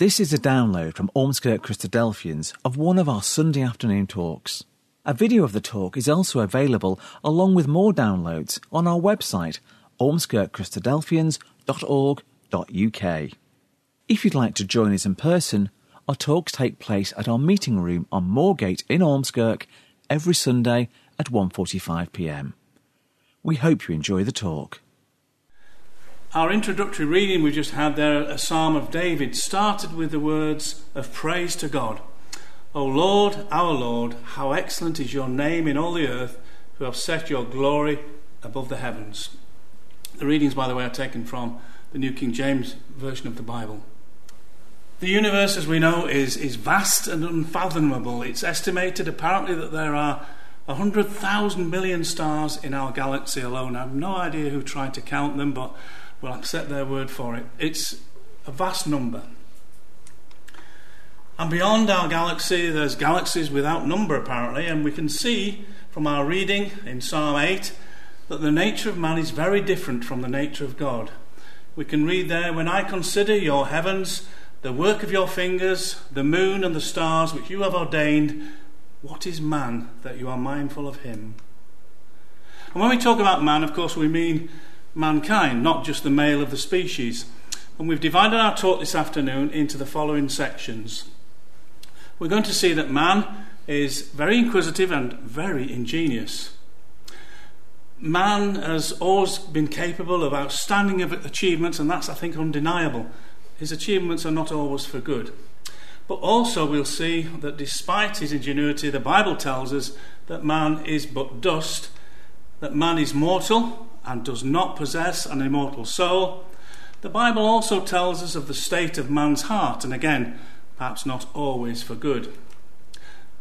This is a download from Ormskirk Christadelphians of one of our Sunday afternoon talks. A video of the talk is also available along with more downloads on our website, ormskirkchristadelphians.org.uk. If you'd like to join us in person, our talks take place at our meeting room on Moorgate in Ormskirk every Sunday at 1:45pm. We hope you enjoy the talk. Our introductory reading we just had there, a Psalm of David, started with the words of praise to God. O Lord, our Lord, how excellent is your name in all the earth, who have set your glory above the heavens. The readings, by the way, are taken from the New King James Version of the Bible. The universe, as we know, is vast and unfathomable. It's estimated apparently that there are 100,000 million stars in our galaxy alone. I have no idea who tried to count them, but we'll accept their word for it. It's a vast number. And beyond our galaxy, there's galaxies without number, apparently, and we can see from our reading in Psalm 8 that the nature of man is very different from the nature of God. We can read there, "When I consider your heavens, the work of your fingers, the moon and the stars which you have ordained, what is man that you are mindful of him?" And when we talk about man, of course, we mean mankind, not just the male of the species. And we've divided our talk this afternoon into the following sections. We're going to see that man is very inquisitive and very ingenious. Man has always been capable of outstanding achievements, and that's, I think, undeniable. His achievements are not always for good. But also we'll see that despite his ingenuity, the Bible tells us that man is but dust, that man is mortal and does not possess an immortal soul. The Bible also tells us of the state of man's heart, and again, perhaps not always for good.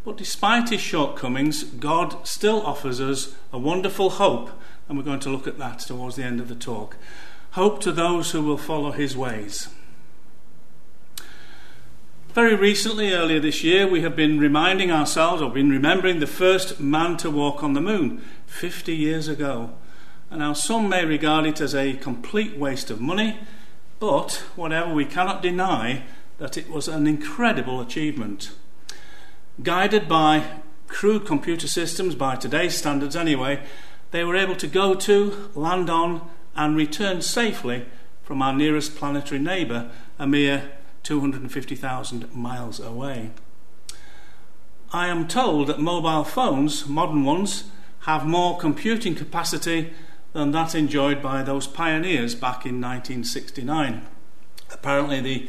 But despite his shortcomings, God still offers us a wonderful hope, and we're going to look at that towards the end of the talk. Hope to those who will follow his ways. Very recently, earlier this year, we have been reminding ourselves, or been remembering, the first man to walk on the moon 50 years ago. And now some may regard it as a complete waste of money, but whatever, we cannot deny that it was an incredible achievement. Guided by crude computer systems, by today's standards anyway, they were able to go to, land on, and return safely from our nearest planetary neighbour, a mere 250,000 miles away. I am told that mobile phones, modern ones, have more computing capacity than that enjoyed by those pioneers back in 1969. Apparently the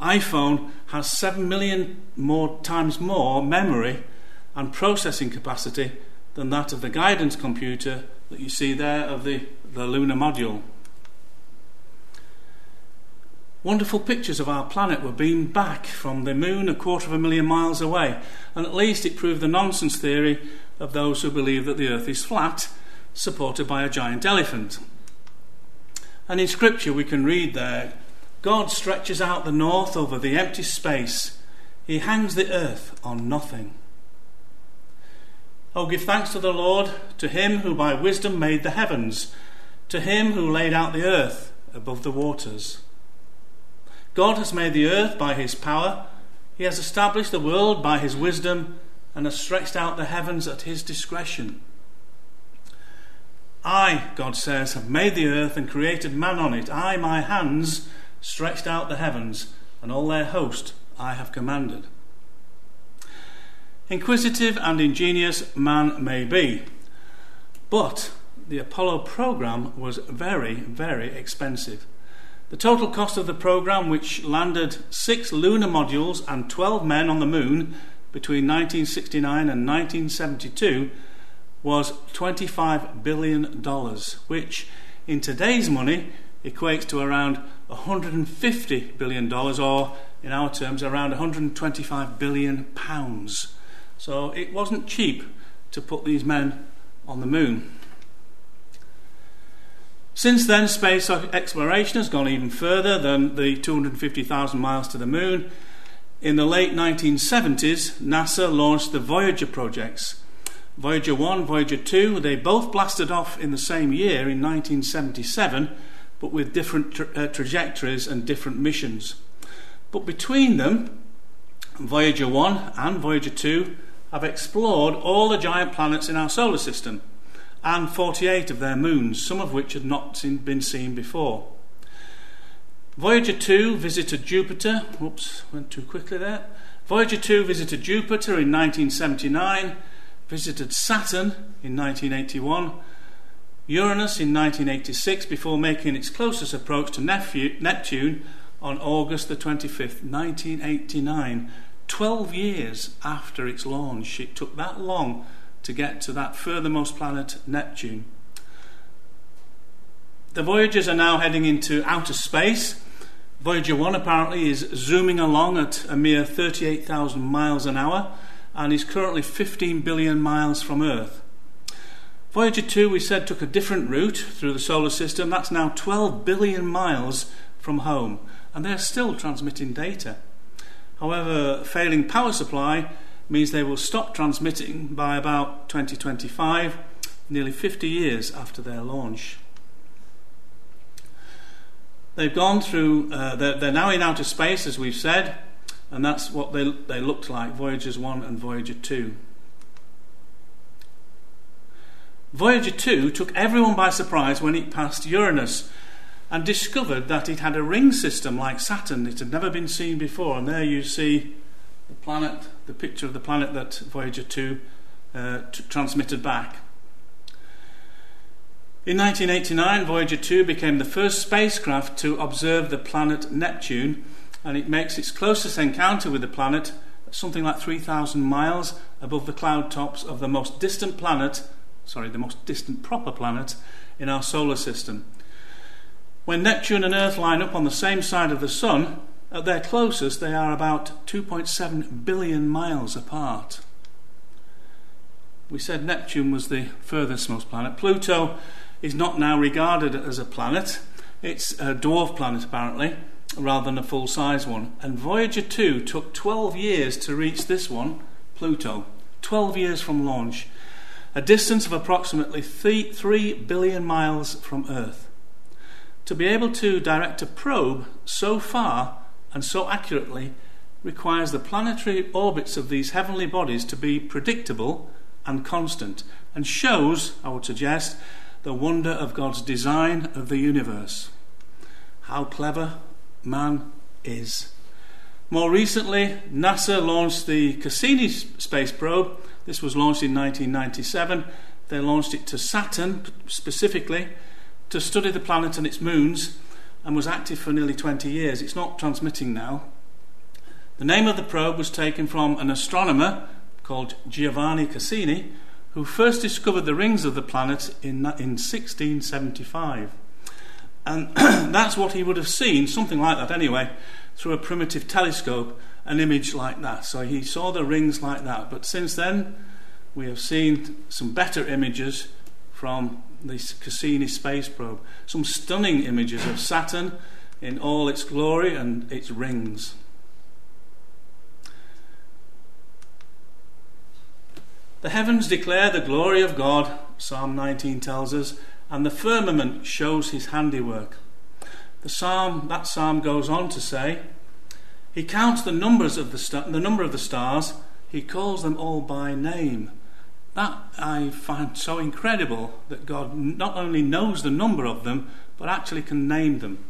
iPhone has 7 million more times more memory and processing capacity than that of the guidance computer that you see there of the lunar module. Wonderful pictures of our planet were beamed back from the moon 250,000 miles away, and at least it proved the nonsense theory of those who believe that the earth is flat, supported by a giant elephant. And in scripture we can read there, God stretches out the north over the empty space. He hangs the earth on nothing. Oh, give thanks to the Lord, to him who by wisdom made the heavens, to him who laid out the earth above the waters. God has made the earth by his power. He has established the world by his wisdom and has stretched out the heavens at his discretion. I, God says, have made the earth and created man on it. I, my hands, stretched out the heavens, and all their host I have commanded. Inquisitive and ingenious man may be, but the Apollo program was very, very expensive. The total cost of the program, which landed 6 lunar modules and 12 men on the moon between 1969 and 1972, was $25 billion, which in today's money equates to around $150 billion, or in our terms, around £125 billion. So it wasn't cheap to put these men on the moon. Since then, space exploration has gone even further than the 250,000 miles to the moon. In the late 1970s, NASA launched the Voyager projects. Voyager 1, Voyager 2, they both blasted off in the same year in 1977, but with different trajectories and different missions. But between them, Voyager 1 and Voyager 2 have explored all the giant planets in our solar system and 48 of their moons, some of which had not been seen before. Voyager 2 visited Jupiter. Oops, went too quickly there. Voyager 2 visited Jupiter in 1979, visited Saturn in 1981, Uranus in 1986, before making its closest approach to Neptune on August the 25th, 1989, 12 years after its launch. It took that long to get to that furthermost planet, Neptune. The Voyagers are now heading into outer space. Voyager 1 apparently is zooming along at a mere 38,000 miles an hour and is currently 15 billion miles from Earth. Voyager 2, we said, took a different route through the solar system. That's now 12 billion miles from home, and they're still transmitting data. However, failing power supply means they will stop transmitting by about 2025, nearly 50 years after their launch. They've gone through, they're now in outer space, as we've said, and that's what they looked like, Voyagers 1 and Voyager 2. Voyager 2 took everyone by surprise when it passed Uranus and discovered that it had a ring system like Saturn. It had never been seen before, and there you see the planet, the picture of the planet that Voyager 2 transmitted back. In 1989, Voyager 2 became the first spacecraft to observe the planet Neptune, and it makes its closest encounter with the planet something like 3,000 miles above the cloud tops of the most distant proper planet in our solar system. When Neptune and Earth line up on the same side of the Sun, at their closest, they are about 2.7 billion miles apart. We said Neptune was the furthest most planet. Pluto is not now regarded as a planet. It's a dwarf planet, apparently, rather than a full-size one. And Voyager 2 took 12 years to reach this one, Pluto, 12 years from launch, a distance of approximately 3 billion miles from Earth. To be able to direct a probe so far and so accurately requires the planetary orbits of these heavenly bodies to be predictable and constant, and shows, I would suggest, the wonder of God's design of the universe. How clever man is. More recently, NASA launched the Cassini space probe. This was launched in 1997. They launched it to Saturn specifically to study the planet and its moons, and was active for nearly 20 years. It's not transmitting now. The name of the probe was taken from an astronomer called Giovanni Cassini, who first discovered the rings of the planet in 1675. And that's what he would have seen, something like that anyway, through a primitive telescope, an image like that. So he saw the rings like that. But since then, we have seen some better images from the Cassini space probe, some stunning images of Saturn in all its glory and its rings. The heavens declare the glory of God, Psalm 19 tells us, and the firmament shows his handiwork. That psalm goes on to say, he counts the number of the stars, he calls them all by name. That I find so incredible, that God not only knows the number of them, but actually can name them.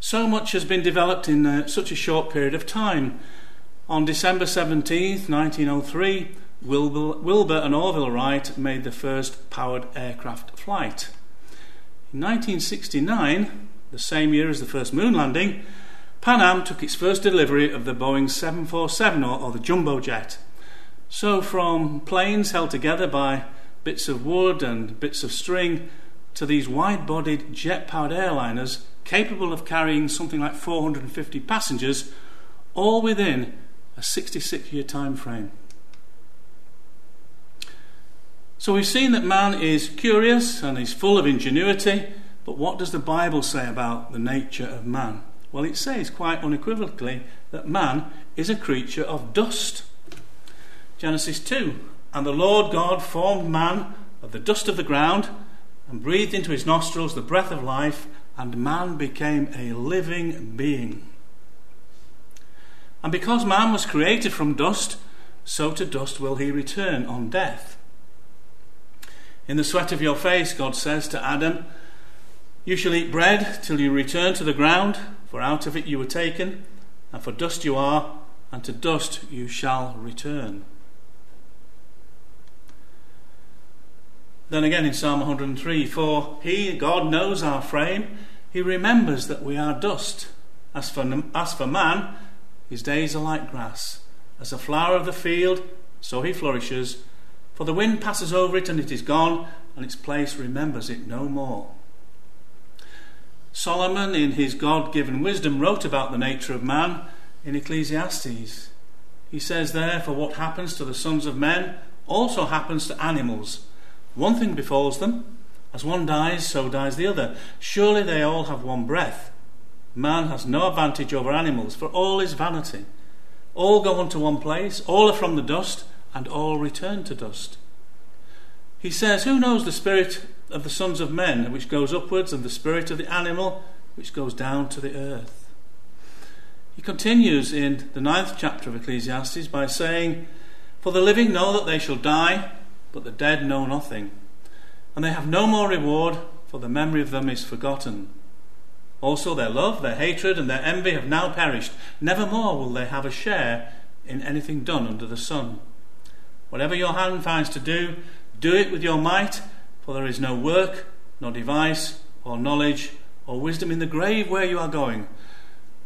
So much has been developed in such a short period of time. On December 17th, 1903, Wilbur and Orville Wright made the first powered aircraft flight. In 1969, the same year as the first moon landing, Pan Am took its first delivery of the Boeing 747 or the jumbo jet. So from planes held together by bits of wood and bits of string to these wide-bodied jet-powered airliners capable of carrying something like 450 passengers, all within a 66-year time frame. So we've seen that man is curious and is full of ingenuity, but what does the Bible say about the nature of man? Well, it says quite unequivocally that man is a creature of dust. Genesis 2, and the Lord God formed man of the dust of the ground and breathed into his nostrils the breath of life, and man became a living being. And because man was created from dust, so to dust will he return on death. In the sweat of your face, God says to Adam, you shall eat bread till you return to the ground, for out of it you were taken, and for dust you are, and to dust you shall return. Then again in Psalm 103, for he, God, knows our frame, he remembers that we are dust. As for man, his days are like grass, as a flower of the field, so he flourishes, for the wind passes over it and it is gone, and its place remembers it no more. Solomon, in his God-given wisdom, wrote about the nature of man in Ecclesiastes. He says there, for what happens to the sons of men also happens to animals. One thing befalls them, as one dies, so dies the other. Surely they all have one breath. Man has no advantage over animals, for all is vanity. All go unto one place, all are from the dust, and all return to dust. He says, who knows the spirit of the sons of men, which goes upwards, and the spirit of the animal, which goes down to the earth? He continues in the 9th chapter of Ecclesiastes by saying, for the living know that they shall die, but the dead know nothing, and they have no more reward, for the memory of them is forgotten. Also their love, their hatred, and their envy have now perished. Nevermore will they have a share in anything done under the sun. Whatever your hand finds to do, do it with your might, for there is no work, nor device, or knowledge, or wisdom in the grave where you are going.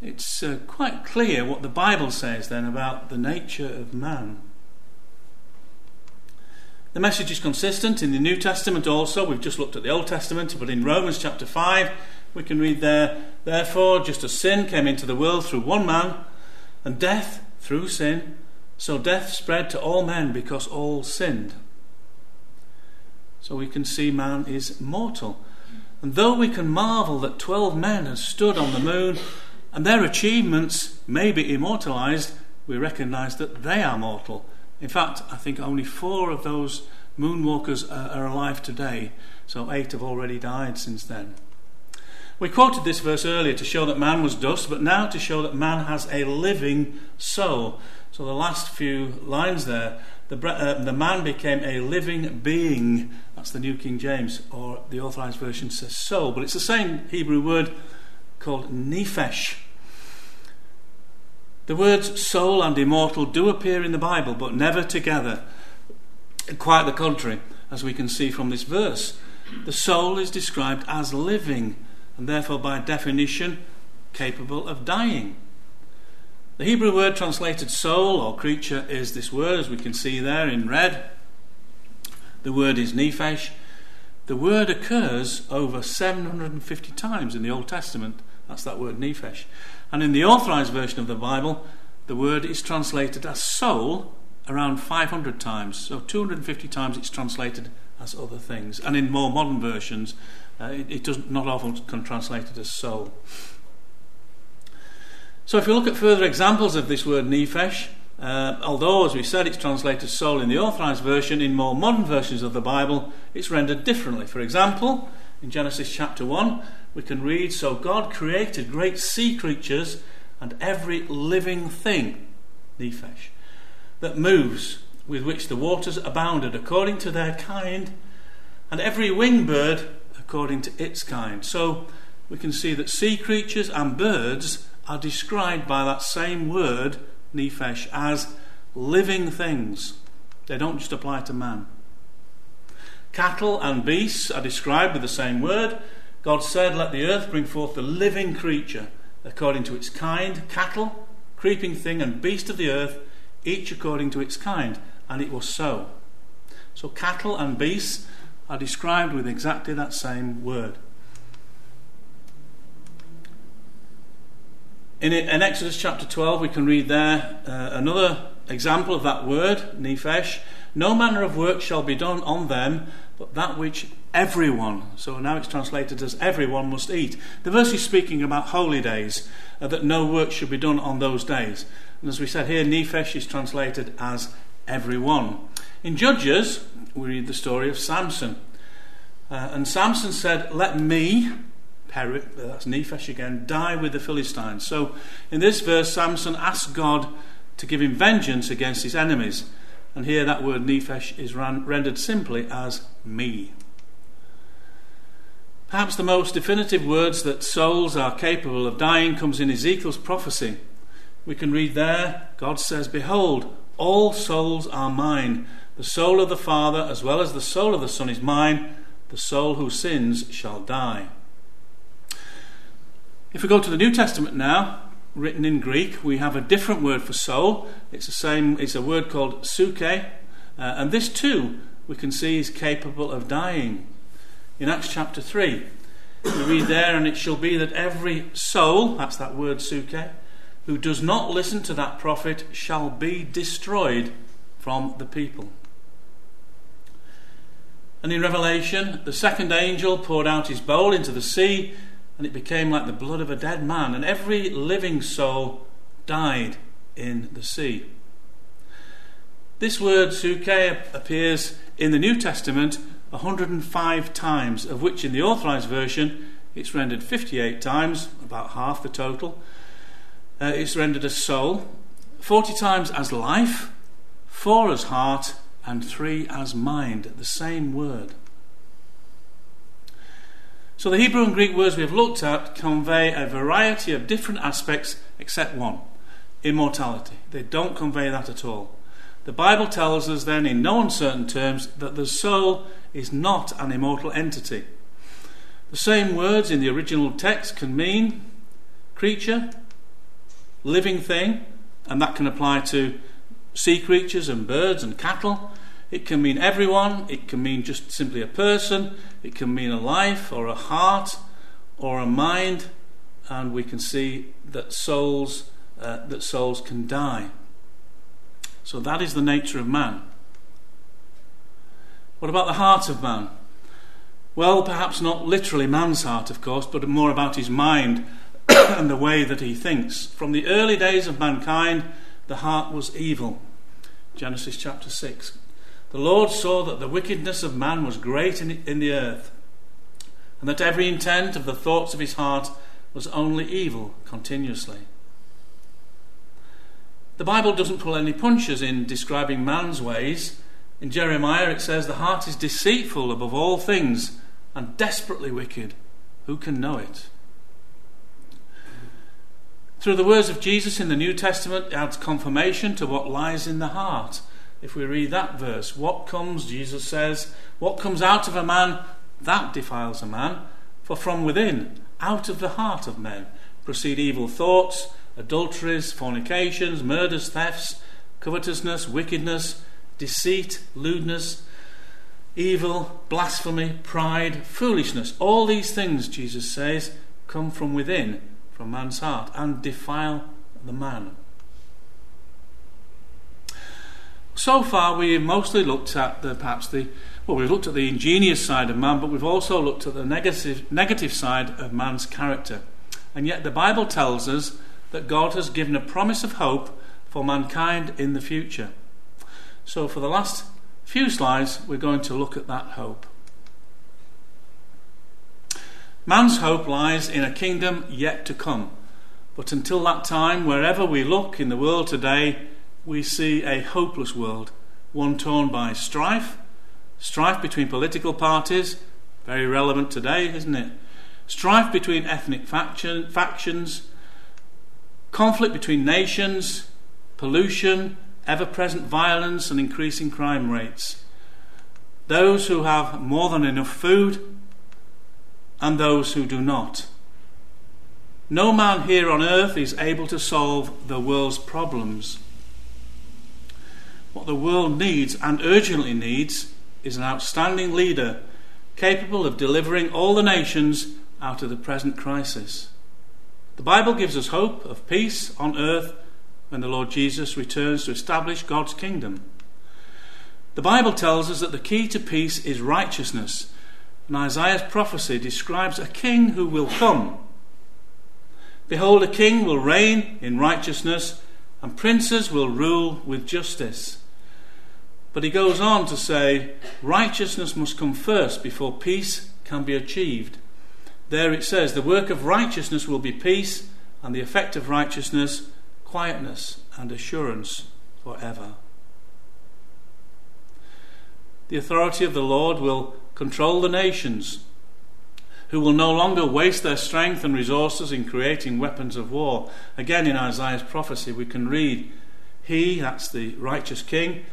It's quite clear what the Bible says then about the nature of man. The message is consistent in the New Testament also. We've just looked at the Old Testament, but in Romans chapter 5 we can read there, therefore, just as sin came into the world through one man, and death through sin, so death spread to all men because all sinned. So we can see man is mortal. And though we can marvel that 12 men have stood on the moon and their achievements may be immortalised, we recognise that they are mortal. In fact, I think only 4 of those moonwalkers are alive today, so 8 have already died since then. We quoted this verse earlier to show that man was dust, but now to show that man has a living soul. So the last few lines there, the man became a living being. That's the New King James, or the Authorised Version says soul, but it's the same Hebrew word called nephesh. The words soul and immortal do appear in the Bible, but never together. Quite the contrary, as we can see from this verse. The soul is described as living, and therefore by definition capable of dying. The Hebrew word translated soul or creature is this word, as we can see there in red. The word is nephesh. The word occurs over 750 times in the Old Testament. That's that word nephesh. And in the Authorised Version of the Bible, the word is translated as soul around 500 times. So 250 times it's translated as other things. And in more modern versions, it does not often come translated as soul. So if you look at further examples of this word nephesh, although, as we said, it's translated soul in the Authorised Version, in more modern versions of the Bible, it's rendered differently. For example, in Genesis chapter 1, we can read, so God created great sea creatures and every living thing, nephesh, that moves, with which the waters abounded according to their kind, and every winged bird according to its kind. So we can see that sea creatures and birds are described by that same word, nephesh, as living things. They don't just apply to man. Cattle and beasts are described with the same word. God said, let the earth bring forth the living creature according to its kind, cattle, creeping thing, and beast of the earth, each according to its kind. And it was so. So cattle and beasts are described with exactly that same word. In Exodus chapter 12, we can read there another example of that word, nephesh. No manner of work shall be done on them, but that which everyone, so now it's translated as everyone, must eat. The verse is speaking about holy days, that no work should be done on those days. And as we said here, nephesh is translated as everyone. In Judges, we read the story of Samson. And Samson said, let me perish, that's nephesh again, die with the Philistines. So in this verse, Samson asks God to give him vengeance against his enemies. And here that word nephesh is rendered simply as me. Perhaps the most definitive words that souls are capable of dying comes in Ezekiel's prophecy. We can read there, God says, "Behold, all souls are mine. The soul of the Father as well as the soul of the Son is mine. The soul who sins shall die." If we go to the New Testament now, written in Greek, we have a different word for soul. It's the same. It's a word called suke, and this too we can see is capable of dying. In Acts chapter 3, we read there, "And it shall be that every soul," that's that word suke, "who does not listen to that prophet shall be destroyed from the people." And in Revelation, the second angel poured out his bowl into the sea, and it became like the blood of a dead man, and every living soul died in the sea. This word suke appears in the New Testament 105 times, of which in the Authorised Version it's rendered 58 times, about half the total. It's rendered as soul, 40 times as life, 4 as heart, and 3 as mind, the same word. So the Hebrew and Greek words we have looked at convey a variety of different aspects except one, immortality. They don't convey that at all. The Bible tells us then in no uncertain terms that the soul is not an immortal entity. The same words in the original text can mean creature, living thing, and that can apply to sea creatures and birds and cattle. It can mean everyone, it can mean just simply a person, it can mean a life or a heart or a mind, and we can see that souls can die. So that is the nature of man. What about the heart of man? Well, perhaps not literally man's heart, of course, but more about his mind and the way that he thinks. From the early days of mankind, the heart was evil. Genesis chapter 6. The Lord saw that the wickedness of man was great in the earth, and that every intent of the thoughts of his heart was only evil continuously. The Bible doesn't pull any punches in describing man's ways. In Jeremiah it says, "The heart is deceitful above all things and desperately wicked. Who can know it?" Through the words of Jesus in the New Testament, it adds confirmation to what lies in the heart. If we read that verse, Jesus says, what comes out of a man, that defiles a man. For from within, out of the heart of men, proceed evil thoughts, adulteries, fornications, murders, thefts, covetousness, wickedness, deceit, lewdness, evil, blasphemy, pride, foolishness. All these things, Jesus says, come from within, from man's heart, and defile the man. So far we've mostly looked at the ingenious side of man, but we've also looked at the negative side of man's character. And yet the Bible tells us that God has given a promise of hope for mankind in the future. So for the last few slides we're going to look at that hope. Man's hope lies in a kingdom yet to come. But until that time, wherever we look in the world today, we see a hopeless world, one torn by strife between political parties, very relevant today, isn't it? Strife between ethnic factions, conflict between nations, pollution, ever-present violence and increasing crime rates. Those who have more than enough food and those who do not. No man here on earth is able to solve the world's problems. What the world needs, and urgently needs, is an outstanding leader capable of delivering all the nations out of the present crisis. The Bible gives us hope of peace on earth when the Lord Jesus returns to establish God's kingdom. The Bible tells us that the key to peace is righteousness, and Isaiah's prophecy describes a king who will come. "Behold, a king will reign in righteousness, and princes will rule with justice." But he goes on to say, righteousness must come first before peace can be achieved. There it says, the work of righteousness will be peace, and the effect of righteousness, quietness and assurance forever. The authority of the Lord will control the nations, who will no longer waste their strength and resources in creating weapons of war. Again, in Isaiah's prophecy we can read, he, that's the righteous king,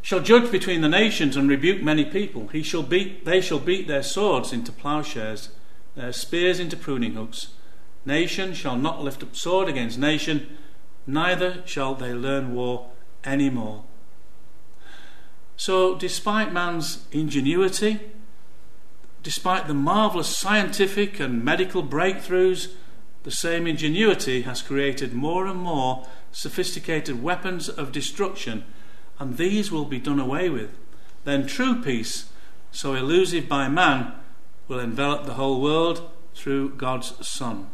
shall judge between the nations and rebuke many people. They shall beat their swords into plowshares, their spears into pruning hooks. Nation shall not lift up sword against nation, neither shall they learn war any more. So, despite man's ingenuity, despite the marvellous scientific and medical breakthroughs, the same ingenuity has created more and more sophisticated weapons of destruction, and these will be done away with. Then true peace, so elusive by man, will envelop the whole world through God's Son.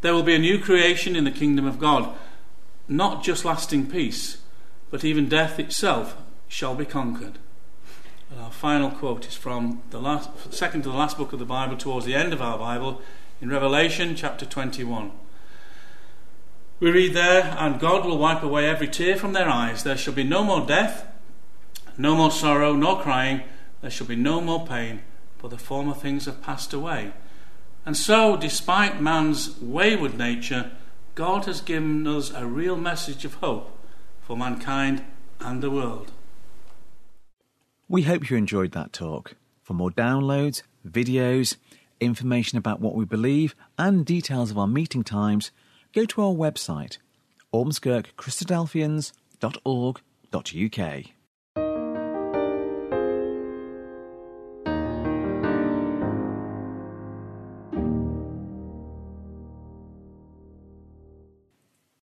There will be a new creation in the kingdom of God, not just lasting peace, but even death itself shall be conquered. And our final quote is from second to the last book of the Bible, towards the end of our Bible, in Revelation chapter 21. We read there, and God will wipe away every tear from their eyes. There shall be no more death, no more sorrow, nor crying. There shall be no more pain, for the former things have passed away. And so, despite man's wayward nature, God has given us a real message of hope for mankind and the world. We hope you enjoyed that talk. For more downloads, videos, information about what we believe, and details of our meeting times, go to our website, ormskirkchristadelphians.org.uk.